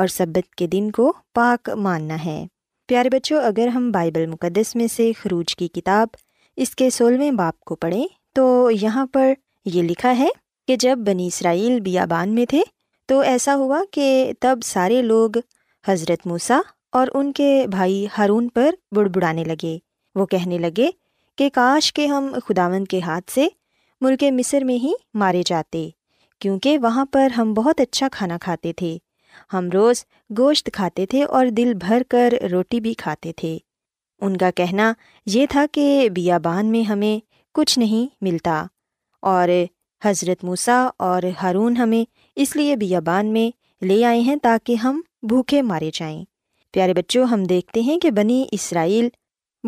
اور سبت کے دن کو پاک ماننا ہے۔ پیارے بچوں، اگر ہم بائبل مقدس میں سے خروج کی کتاب اس کے 16ویں باب کو پڑھیں تو یہاں پر یہ لکھا ہے کہ جب بنی اسرائیل بیابان میں تھے تو ایسا ہوا کہ تب سارے لوگ حضرت موسیٰ اور ان کے بھائی ہارون پر بڑبڑانے لگے۔ وہ کہنے لگے کہ کاش کہ ہم خداوند کے ہاتھ سے ملک مصر میں ہی مارے جاتے، کیونکہ وہاں پر ہم بہت اچھا کھانا کھاتے تھے، ہم روز گوشت کھاتے تھے اور دل بھر کر روٹی بھی کھاتے تھے۔ ان کا کہنا یہ تھا کہ بیابان میں ہمیں کچھ نہیں ملتا، اور حضرت موسیٰ اور ہارون ہمیں اس لیے بیابان میں لے آئے ہیں تاکہ ہم بھوکے مارے جائیں۔ پیارے بچوں، ہم دیکھتے ہیں کہ بنی اسرائیل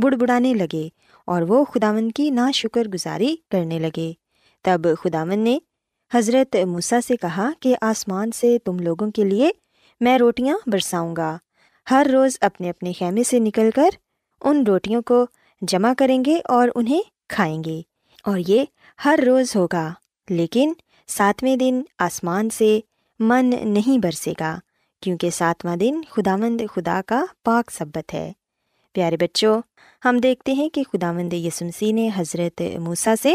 بڑبڑانے لگے اور وہ خداوند کی ناشکر گزاری کرنے لگے۔ تب خداوند نے حضرت موسیٰ سے کہا کہ آسمان سے تم لوگوں کے لیے میں روٹیاں برساؤں گا، ہر روز اپنے اپنے خیمے سے نکل کر ان روٹیوں کو جمع کریں گے اور انہیں کھائیں گے، اور یہ ہر روز ہوگا، لیکن 7ویں دن آسمان سے من نہیں برسے گا، کیونکہ 7واں دن خداوند خدا کا پاک سبت ہے۔ پیارے بچوں، ہم دیکھتے ہیں کہ خداوند یسوع مسیح نے حضرت موسیٰ سے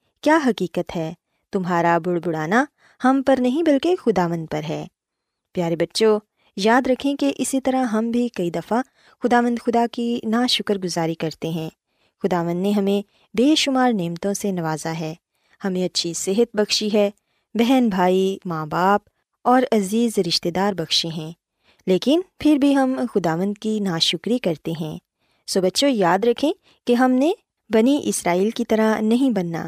کیا حقیقت ہے، تمہارا بڑبڑانا ہم پر نہیں بلکہ خداوند پر ہے۔ پیارے بچوں، یاد رکھیں کہ اسی طرح ہم بھی کئی دفعہ خداوند خدا کی ناشکر گزاری کرتے ہیں۔ خداوند نے ہمیں بے شمار نعمتوں سے نوازا ہے، ہمیں اچھی صحت بخشی ہے، بہن بھائی، ماں باپ اور عزیز رشتہ دار بخشے ہیں، لیکن پھر بھی ہم خداوند کی ناشکری کرتے ہیں۔ سو بچوں، یاد رکھیں کہ ہم نے بنی اسرائیل کی طرح نہیں بننا،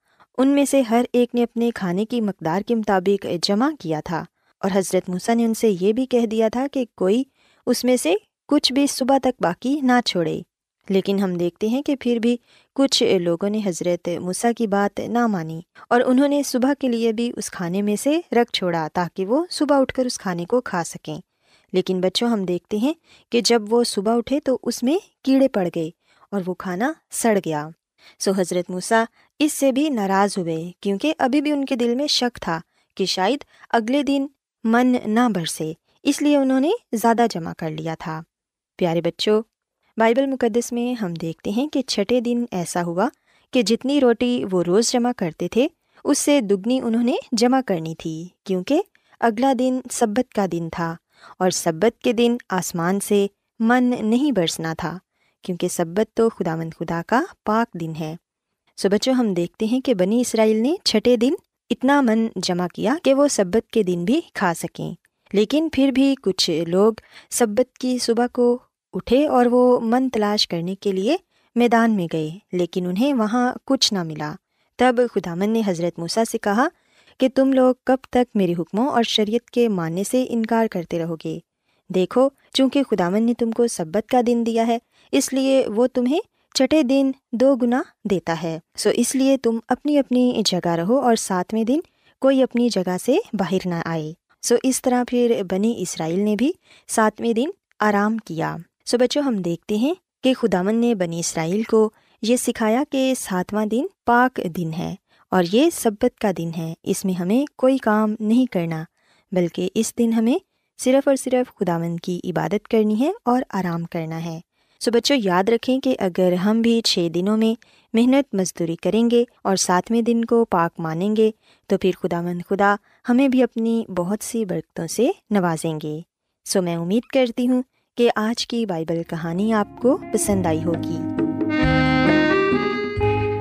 ان میں سے ہر ایک نے اپنے کھانے کی مقدار کے مطابق جمع کیا تھا۔ اور حضرت موسیٰ نے ان سے یہ بھی کہہ دیا تھا کہ کوئی اس میں سے کچھ بھی صبح تک باقی نہ چھوڑے، لیکن ہم دیکھتے ہیں کہ پھر بھی کچھ لوگوں نے حضرت موسیٰ کی بات نہ مانی اور انہوں نے صبح کے لیے بھی اس کھانے میں سے رکھ چھوڑا تاکہ وہ صبح اٹھ کر اس کھانے کو کھا سکیں۔ لیکن بچوں ہم دیکھتے ہیں کہ جب وہ صبح اٹھے تو اس میں کیڑے پڑ گئے اور وہ کھانا سڑ گیا۔ سو حضرت موسیٰ اس سے بھی ناراض ہوئے کیونکہ ابھی بھی ان کے دل میں شک تھا کہ شاید اگلے دن من نہ برسے، اس لیے انہوں نے زیادہ جمع کر لیا تھا۔ پیارے بچوں، بائبل مقدس میں ہم دیکھتے ہیں کہ چھٹے دن ایسا ہوا کہ جتنی روٹی وہ روز جمع کرتے تھے اس سے دگنی انہوں نے جمع کرنی تھی، کیونکہ اگلا دن سبت کا دن تھا اور سبت کے دن آسمان سے من نہیں برسنا تھا، کیونکہ سبت تو خداوند خدا کا پاک دن ہے۔ سو بچوں ہم دیکھتے ہیں کہ بنی اسرائیل نے چھٹے دن اتنا من جمع کیا کہ وہ سبت کے دن بھی کھا سکیں، لیکن پھر بھی کچھ لوگ سبت کی صبح کو اٹھے اور وہ من تلاش کرنے کے لیے میدان میں گئے، لیکن انہیں وہاں کچھ نہ ملا۔ تب خداوند نے حضرت موسیٰ سے کہا کہ تم لوگ کب تک میرے حکموں اور شریعت کے ماننے سے انکار کرتے رہو گے؟ دیکھو، چونکہ خداوند نے تم کو سبت کا دن دیا ہے، اس لیے وہ تمہیں چھٹے دن 2 گنا دیتا ہے، سو اس لیے تم اپنی اپنی جگہ رہو اور 7ویں دن کوئی اپنی جگہ سے باہر نہ آئے۔ سو اس طرح پھر بنی اسرائیل نے بھی 7ویں دن آرام کیا۔ سو بچوں ہم دیکھتے ہیں کہ خداوند نے بنی اسرائیل کو یہ سکھایا کہ 7واں دن پاک دن ہے اور یہ سبت کا دن ہے، اس میں ہمیں کوئی کام نہیں کرنا، بلکہ اس دن ہمیں صرف اور صرف خداوند کی عبادت کرنی ہے اور آرام کرنا ہے۔ سو بچوں یاد رکھیں کہ اگر ہم بھی 6 دنوں میں محنت مزدوری کریں گے اور 7ویں دن کو پاک مانیں گے تو پھر خداوند خدا ہمیں بھی اپنی بہت سی برکتوں سے نوازیں گے۔ سو میں امید کرتی ہوں کہ آج کی بائبل کہانی آپ کو پسند آئی ہوگی۔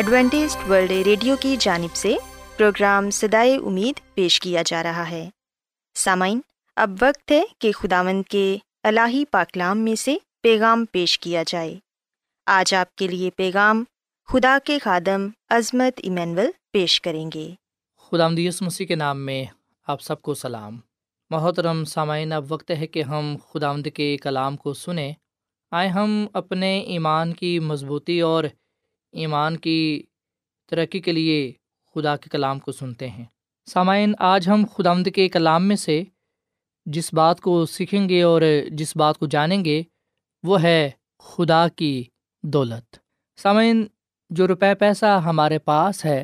ایڈوینٹسٹ ورلڈ ریڈیو کی جانب سے پروگرام صدائے امید پیش کیا جا رہا ہے۔ سامعین، اب وقت ہے کہ خداوند کے الہی پاکلام میں سے پیغام پیش کیا جائے۔ آج آپ کے لیے پیغام خدا کے خادم عظمت ایمینول پیش کریں گے۔ خداوند یسوع مسیح کے نام میں آپ سب کو سلام۔ محترم سامعین، اب وقت ہے کہ ہم خداوند کے کلام کو سنیں۔ آئے ہم اپنے ایمان کی مضبوطی اور ایمان کی ترقی کے لیے خدا کے کلام کو سنتے ہیں۔ سامعین، آج ہم خداوند کے کلام میں سے جس بات کو سیکھیں گے اور جس بات کو جانیں گے وہ ہے خدا کی دولت۔ سامعین، جو روپے پیسہ ہمارے پاس ہے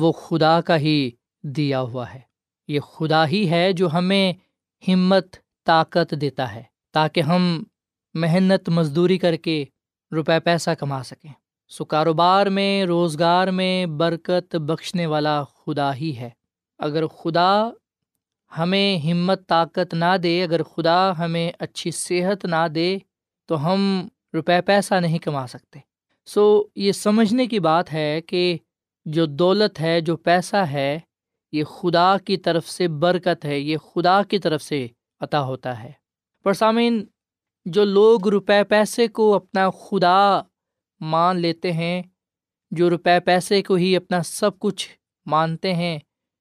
وہ خدا کا ہی دیا ہوا ہے۔ یہ خدا ہی ہے جو ہمیں ہمت، طاقت دیتا ہے تاکہ ہم محنت مزدوری کر کے روپے پیسہ کما سکیں۔ سو کاروبار میں، روزگار میں برکت بخشنے والا خدا ہی ہے۔ اگر خدا ہمیں ہمت، طاقت نہ دے، اگر خدا ہمیں اچھی صحت نہ دے تو ہم روپے پیسہ نہیں کما سکتے۔ سو یہ سمجھنے کی بات ہے کہ جو دولت ہے، جو پیسہ ہے، یہ خدا کی طرف سے برکت ہے، یہ خدا کی طرف سے عطا ہوتا ہے۔ پر سامعین، جو لوگ روپے پیسے کو اپنا خدا مان لیتے ہیں، جو روپے پیسے کو ہی اپنا سب کچھ مانتے ہیں،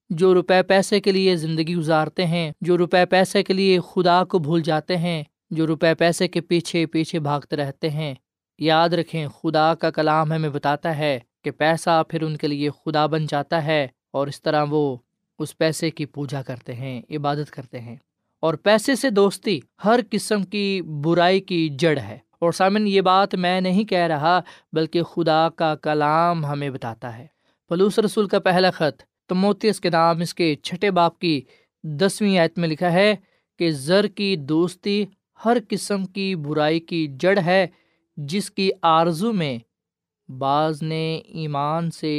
جو روپے پیسے کے لیے زندگی گزارتے ہیں، جو روپے پیسے کے لیے خدا کو بھول جاتے ہیں، جو روپے پیسے کے پیچھے پیچھے بھاگتے رہتے ہیں، یاد رکھیں خدا کا کلام ہمیں بتاتا ہے کہ پیسہ پھر ان کے لیے خدا بن جاتا ہے، اور اس طرح وہ اس پیسے کی پوجا کرتے ہیں، عبادت کرتے ہیں۔ اور پیسے سے دوستی ہر قسم کی برائی کی جڑ ہے۔ اور سامن، یہ بات میں نہیں کہہ رہا بلکہ خدا کا کلام ہمیں بتاتا ہے۔ پولس رسول کا پہلا خط تموتیس کے نام اس کے 6 باب کی 10ویں آیت میں لکھا ہے کہ زر کی دوستی ہر قسم کی برائی کی جڑ ہے، جس کی آرزو میں بعض نے ایمان سے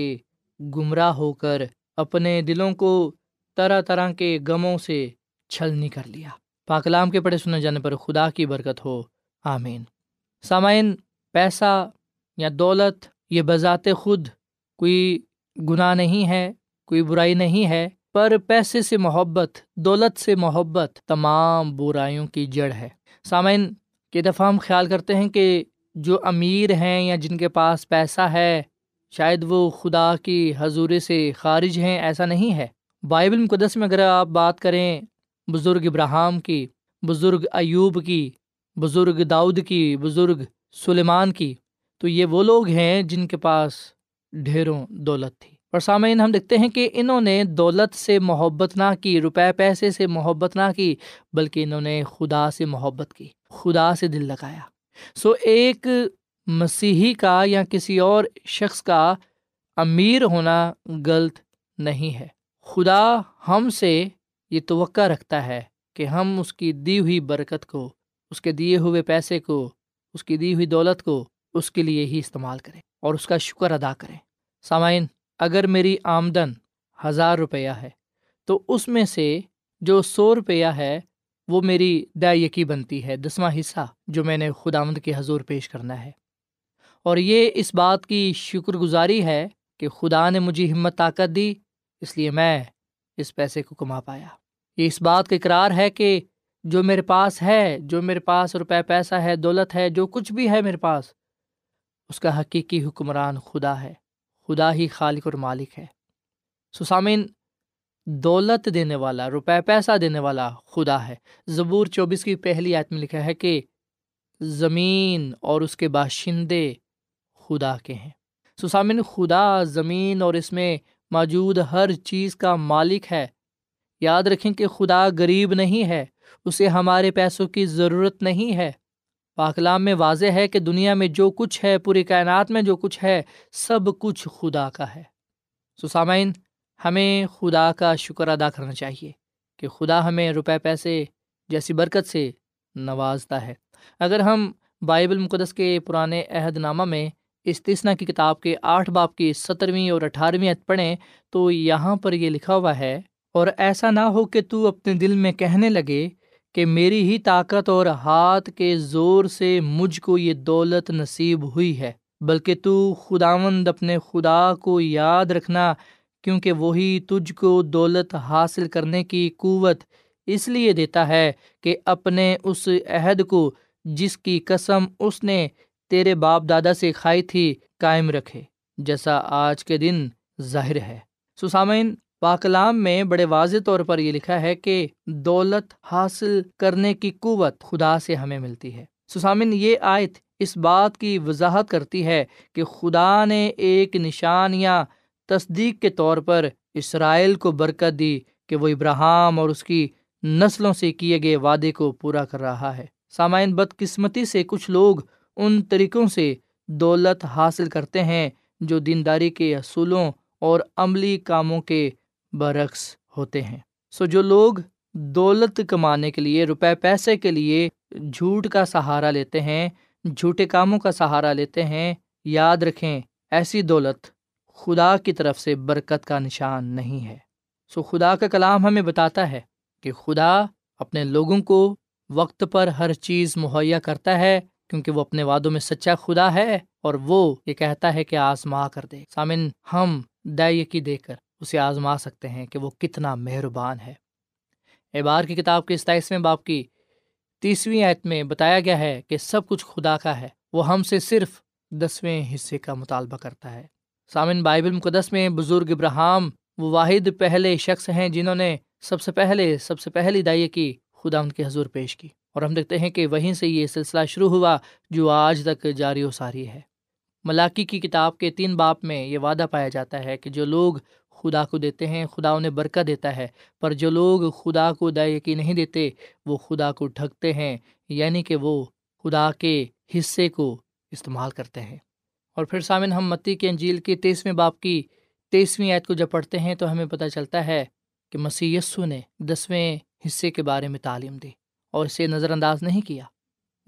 گمراہ ہو کر اپنے دلوں کو طرح طرح کے غموں سے چھلنی کر لیا۔ پاک کلام کے پڑھے سنے جانے پر خدا کی برکت ہو، آمین۔ سامعین، پیسہ یا دولت یہ بذات خود کوئی گناہ نہیں ہے، کوئی برائی نہیں ہے، پر پیسے سے محبت، دولت سے محبت تمام برائیوں کی جڑ ہے۔ سامعین، کئی دفعہ ہم خیال کرتے ہیں کہ جو امیر ہیں یا جن کے پاس پیسہ ہے شاید وہ خدا کی حضوری سے خارج ہیں، ایسا نہیں ہے۔ بائبل مقدس میں اگر آپ بات کریں بزرگ ابراہیم کی، بزرگ ایوب کی، بزرگ داؤد کی، بزرگ سلیمان کی، تو یہ وہ لوگ ہیں جن کے پاس ڈھیروں دولت تھی۔ اور سامعین، ہم دیکھتے ہیں کہ انہوں نے دولت سے محبت نہ کی، روپے پیسے سے محبت نہ کی، بلکہ انہوں نے خدا سے محبت کی، خدا سے دل لگایا۔ سو ایک مسیحی کا یا کسی اور شخص کا امیر ہونا غلط نہیں ہے۔ خدا ہم سے یہ توقع رکھتا ہے کہ ہم اس کی دی ہوئی برکت کو، اس کے دیے ہوئے پیسے کو، اس کی دی ہوئی دولت کو اس کے لیے ہی استعمال کریں اور اس کا شکر ادا کریں۔ سامعین، اگر میری آمدن 1000 روپیہ ہے تو اس میں سے جو 100 روپیہ ہے وہ میری دائیکی بنتی ہے، 10واں حصہ جو میں نے خداوند کے حضور پیش کرنا ہے۔ اور یہ اس بات کی شکر گزاری ہے کہ خدا نے مجھے ہمت طاقت دی، اس لیے میں اس پیسے کو کما پایا۔ یہ اس بات کا اقرار ہے کہ جو میرے پاس ہے، جو میرے پاس روپے پیسہ ہے، دولت ہے، جو کچھ بھی ہے میرے پاس، اس کا حقیقی حکمران خدا ہے، خدا ہی خالق اور مالک ہے۔ سامعین، دولت دینے والا، روپے پیسہ دینے والا خدا ہے۔ زبور 24 کی پہلی آیت میں لکھا ہے کہ زمین اور اس کے باشندے خدا کے ہیں۔ سامعین، خدا زمین اور اس میں موجود ہر چیز کا مالک ہے۔ یاد رکھیں کہ خدا غریب نہیں ہے، اسے ہمارے پیسوں کی ضرورت نہیں ہے۔ پاک کلام میں واضح ہے کہ دنیا میں جو کچھ ہے، پوری کائنات میں جو کچھ ہے، سب کچھ خدا کا ہے۔ سامعین، ہمیں خدا کا شکر ادا کرنا چاہیے کہ خدا ہمیں روپے پیسے جیسی برکت سے نوازتا ہے۔ اگر ہم بائبل مقدس کے پرانے عہد نامہ میں استثنا کی کتاب کے 8 باب کی 17ویں اور 18ویں آیت پڑھیں تو یہاں پر یہ لکھا ہوا ہے، اور ایسا نہ ہو کہ تو اپنے دل میں کہنے لگے کہ میری ہی طاقت اور ہاتھ کے زور سے مجھ کو یہ دولت نصیب ہوئی ہے، بلکہ تو خداوند اپنے خدا کو یاد رکھنا، کیونکہ وہی تجھ کو دولت حاصل کرنے کی قوت اس لیے دیتا ہے کہ اپنے اس عہد کو جس کی قسم اس نے تیرے باپ دادا سے کھائی تھی قائم رکھے، جیسا آج کے دن ظاہر ہے۔ سامعین، پاک کلام میں بڑے واضح طور پر یہ لکھا ہے کہ دولت حاصل کرنے کی قوت خدا سے ہمیں ملتی ہے۔ سامعین، یہ آیت اس بات کی وضاحت کرتی ہے کہ خدا نے ایک نشان یا تصدیق کے طور پر اسرائیل کو برکت دی کہ وہ ابراہیم اور اس کی نسلوں سے کیے گئے وعدے کو پورا کر رہا ہے۔ سامعین، بدقسمتی سے کچھ لوگ ان طریقوں سے دولت حاصل کرتے ہیں جو دینداری کے اصولوں اور عملی کاموں کے برعکس ہوتے ہیں۔ جو لوگ دولت کمانے کے لیے، روپے پیسے کے لیے جھوٹ کا سہارا لیتے ہیں، جھوٹے کاموں کا سہارا لیتے ہیں، یاد رکھیں ایسی دولت خدا کی طرف سے برکت کا نشان نہیں ہے۔ خدا کا کلام ہمیں بتاتا ہے کہ خدا اپنے لوگوں کو وقت پر ہر چیز مہیا کرتا ہے، کیونکہ وہ اپنے وعدوں میں سچا خدا ہے، اور وہ یہ کہتا ہے کہ آزما کر دے۔ سامن، ہم دائیکی دے کر اسے آزما سکتے ہیں کہ وہ کتنا مہربان ہے۔ اعبار کی کتاب کے 27ویں باب کی تیسویں آیت میں بتایا گیا ہے کہ سب کچھ خدا کا ہے، وہ ہم سے صرف 10ویں حصے کا مطالبہ کرتا ہے۔ سامن، بائبل مقدس میں بزرگ ابراہیم وہ واحد پہلے شخص ہیں جنہوں نے سب سے پہلی دعائیں کی خدا ان کے حضور پیش کی، اور ہم دیکھتے ہیں کہ وہیں سے یہ سلسلہ شروع ہوا جو آج تک جاری و ساری ہے۔ ملاکی کی کتاب کے 3 باب میں یہ وعدہ پایا جاتا ہے کہ جو لوگ خدا کو دیتے ہیں خدا انہیں برکت دیتا ہے، پر جو لوگ خدا کو دائیں نہیں دیتے وہ خدا کو ٹھگتے ہیں، یعنی کہ وہ خدا کے حصے کو استعمال کرتے ہیں۔ اور پھر سامن، ہم متی کی انجیل کے 13ویں باب کی 23ویں آیت کو جب پڑھتے ہیں تو ہمیں پتہ چلتا ہے کہ مسیح یسو نے 10ویں حصے کے بارے میں تعلیم دی اور اسے نظر انداز نہیں کیا۔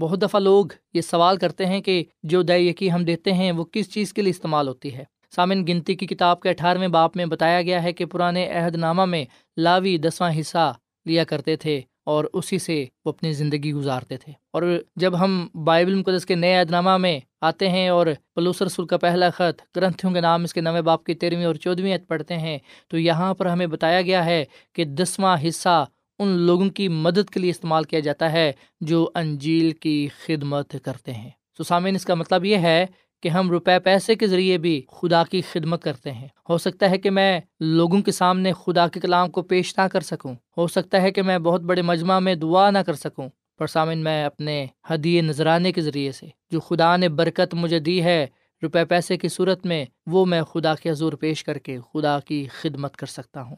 بہت دفعہ لوگ یہ سوال کرتے ہیں کہ جو دعیقی ہم دیتے ہیں وہ کس چیز کے لیے استعمال ہوتی ہے۔ سامن، گنتی کی کتاب کے 18ویں باب میں بتایا گیا ہے کہ پرانے عہد نامہ میں لاوی 10واں حصہ لیا کرتے تھے اور اسی سے وہ اپنی زندگی گزارتے تھے۔ اور جب ہم بائبل مقدس کے نئے عہد نامہ میں آتے ہیں اور پولس رسول کا پہلا خط کرنتھیوں کے نام اس کے 9ویں باب کی 13ویں اور 14ویں آیت پڑھتے ہیں تو یہاں پر ہمیں بتایا گیا ہے کہ 10واں حصہ ان لوگوں کی مدد کے لیے استعمال کیا جاتا ہے جو انجیل کی خدمت کرتے ہیں۔ تو سامعین، اس کا مطلب یہ ہے کہ ہم روپے پیسے کے ذریعے بھی خدا کی خدمت کرتے ہیں۔ ہو سکتا ہے کہ میں لوگوں کے سامنے خدا کے کلام کو پیش نہ کر سکوں، ہو سکتا ہے کہ میں بہت بڑے مجمع میں دعا نہ کر سکوں، پر سامعین، میں اپنے ہدیے نذرانے کے ذریعے سے جو خدا نے برکت مجھے دی ہے روپے پیسے کی صورت میں، وہ میں خدا کے حضور پیش کر کے خدا کی خدمت کر سکتا ہوں۔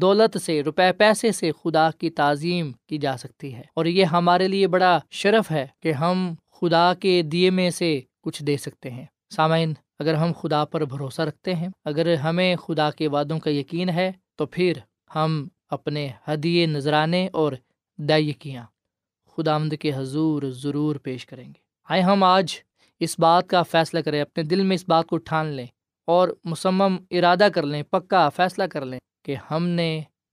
دولت سے، روپے پیسے سے خدا کی تعظیم کی جا سکتی ہے، اور یہ ہمارے لیے بڑا شرف ہے کہ ہم خدا کے دیے میں سے کچھ دے سکتے ہیں۔ سامعین، اگر ہم خدا پر بھروسہ رکھتے ہیں، اگر ہمیں خدا کے وعدوں کا یقین ہے، تو پھر ہم اپنے ہدیے نذرانے اور دعائیاں خداوند کے حضور ضرور پیش کریں گے۔ آئے ہم آج اس بات کا فیصلہ کریں، اپنے دل میں اس بات کو ٹھان لیں اور مصمم ارادہ کر لیں، پکا فیصلہ کر لیں کہ ہم نے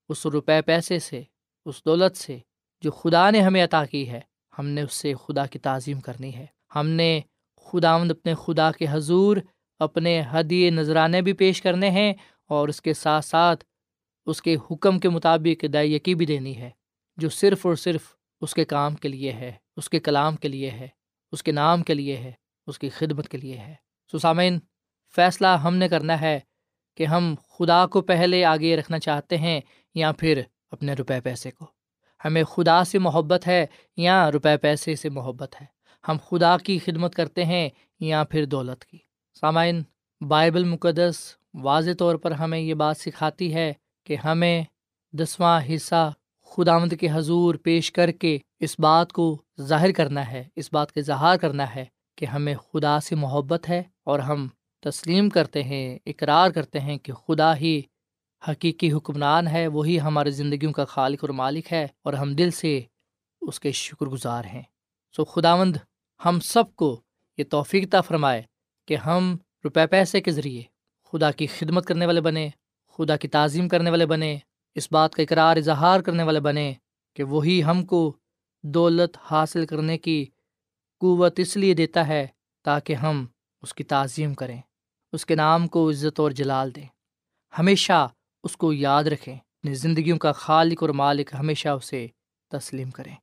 اس روپے پیسے سے، اس دولت سے جو خدا نے ہمیں عطا کی ہے، ہم نے اس سے خدا کی تعظیم کرنی ہے۔ ہم نے خداوند اپنے خدا کے حضور اپنے ہدیے نذرانے بھی پیش کرنے ہیں، اور اس کے ساتھ ساتھ اس کے حکم کے مطابق دعائیں بھی دینی ہے، جو صرف اور صرف اس کے کام کے لیے ہے، اس کے کلام کے لیے ہے، اس کے نام کے لیے ہے، اس کی خدمت کے لیے ہے۔ سامعین، فیصلہ ہم نے کرنا ہے کہ ہم خدا کو پہلے آگے رکھنا چاہتے ہیں یا پھر اپنے روپے پیسے کو۔ ہمیں خدا سے محبت ہے یا روپے پیسے سے محبت ہے، ہم خدا کی خدمت کرتے ہیں یا پھر دولت کی۔ سامعین، بائبل مقدس واضح طور پر ہمیں یہ بات سکھاتی ہے کہ ہمیں 10واں حصہ خداوند کے حضور پیش کر کے اس بات کو ظاہر کرنا ہے، اس بات کا اظہار کرنا ہے کہ ہمیں خدا سے محبت ہے، اور ہم تسلیم کرتے ہیں، اقرار کرتے ہیں کہ خدا ہی حقیقی حکمران ہے، وہی ہماری زندگیوں کا خالق اور مالک ہے، اور ہم دل سے اس کے شکر گزار ہیں۔ خداوند ہم سب کو یہ توفیق عطا فرمائے کہ ہم روپے پیسے کے ذریعے خدا کی خدمت کرنے والے بنیں، خدا کی تعظیم کرنے والے بنیں، اس بات کا اقرار اظہار کرنے والے بنیں کہ وہی ہم کو دولت حاصل کرنے کی قوت اس لیے دیتا ہے تاکہ ہم اس کی تعظیم کریں، اس کے نام کو عزت اور جلال دیں، ہمیشہ اس کو یاد رکھیں، اپنی زندگیوں کا خالق اور مالک ہمیشہ اسے تسلیم کریں۔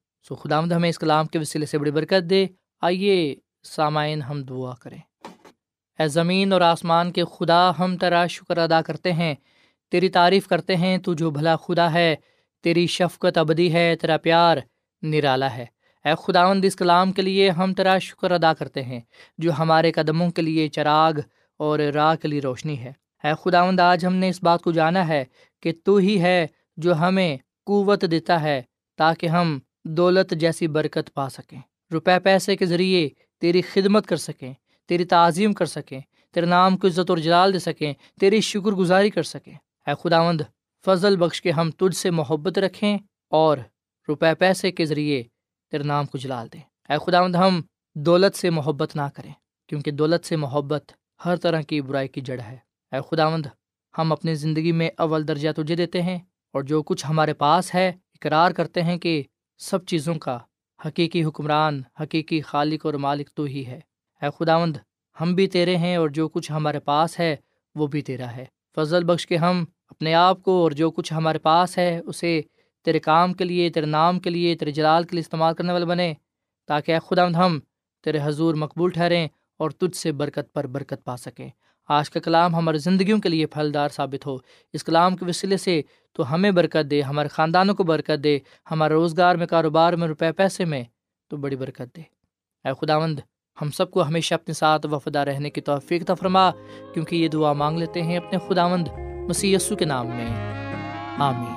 خداوند ہمیں اس کلام کے وسیلے سے بڑی برکت دے۔ آئیے سامعین، ہم دعا کریں۔ اے زمین اور آسمان کے خدا، ہم تیرا شکر ادا کرتے ہیں، تیری تعریف کرتے ہیں، تو جو بھلا خدا ہے، تیری شفقت ابدی ہے، تیرا پیار نرالا ہے۔ اے خداوند، اس کلام کے لیے ہم تیرا شکر ادا کرتے ہیں جو ہمارے قدموں کے لیے چراغ اور راہ کے لیے روشنی ہے۔ اے خداوند، آج ہم نے اس بات کو جانا ہے کہ تو ہی ہے جو ہمیں قوت دیتا ہے تاکہ ہم دولت جیسی برکت پا سکیں، روپے پیسے کے ذریعے تیری خدمت کر سکیں، تیری تعظیم کر سکیں، تیرے نام کو عزت اور جلال دے سکیں، تیری شکر گزاری کر سکیں۔ اے خداوند، فضل بخش کے ہم تجھ سے محبت رکھیں اور روپے پیسے کے ذریعے تیرے نام کو جلال دیں۔ اے خداوند، ہم دولت سے محبت نہ کریں، کیونکہ دولت سے محبت ہر طرح کی برائی کی جڑ ہے۔ اے خداوند، ہم اپنی زندگی میں اول درجہ تجھے دیتے ہیں، اور جو کچھ ہمارے پاس ہے اقرار کرتے ہیں کہ سب چیزوں کا حقیقی حکمران، حقیقی خالق اور مالک تو ہی ہے۔ اے خداوند، ہم بھی تیرے ہیں، اور جو کچھ ہمارے پاس ہے وہ بھی تیرا ہے۔ فضل بخش کے ہم اپنے آپ کو اور جو کچھ ہمارے پاس ہے اسے تیرے کام کے لیے، تیرے نام کے لیے، تیرے جلال کے لیے استعمال کرنے والے بنیں، تاکہ اے خداوند ہم تیرے حضور مقبول ٹھہریں اور تجھ سے برکت پر برکت پا سکیں۔ آج کا کلام ہماری زندگیوں کے لیے پھلدار ثابت ہو۔ اس کلام کے وسیلے سے تو ہمیں برکت دے، ہمارے خاندانوں کو برکت دے، ہمارے روزگار میں، کاروبار میں، روپے پیسے میں تو بڑی برکت دے۔ اے خداوند ہم سب کو ہمیشہ اپنے ساتھ وفادار رہنے کی توفیق عطا فرما، کیونکہ یہ دعا مانگ لیتے ہیں اپنے خداوند مسیح یسوع کے نام میں، آمین۔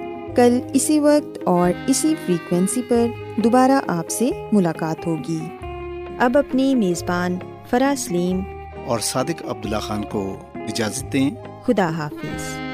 کل اسی وقت اور اسی فریکوینسی پر دوبارہ آپ سے ملاقات ہوگی۔ اب اپنی میزبان فرا سلیم اور صادق عبداللہ خان کو اجازت دیں۔ خدا حافظ۔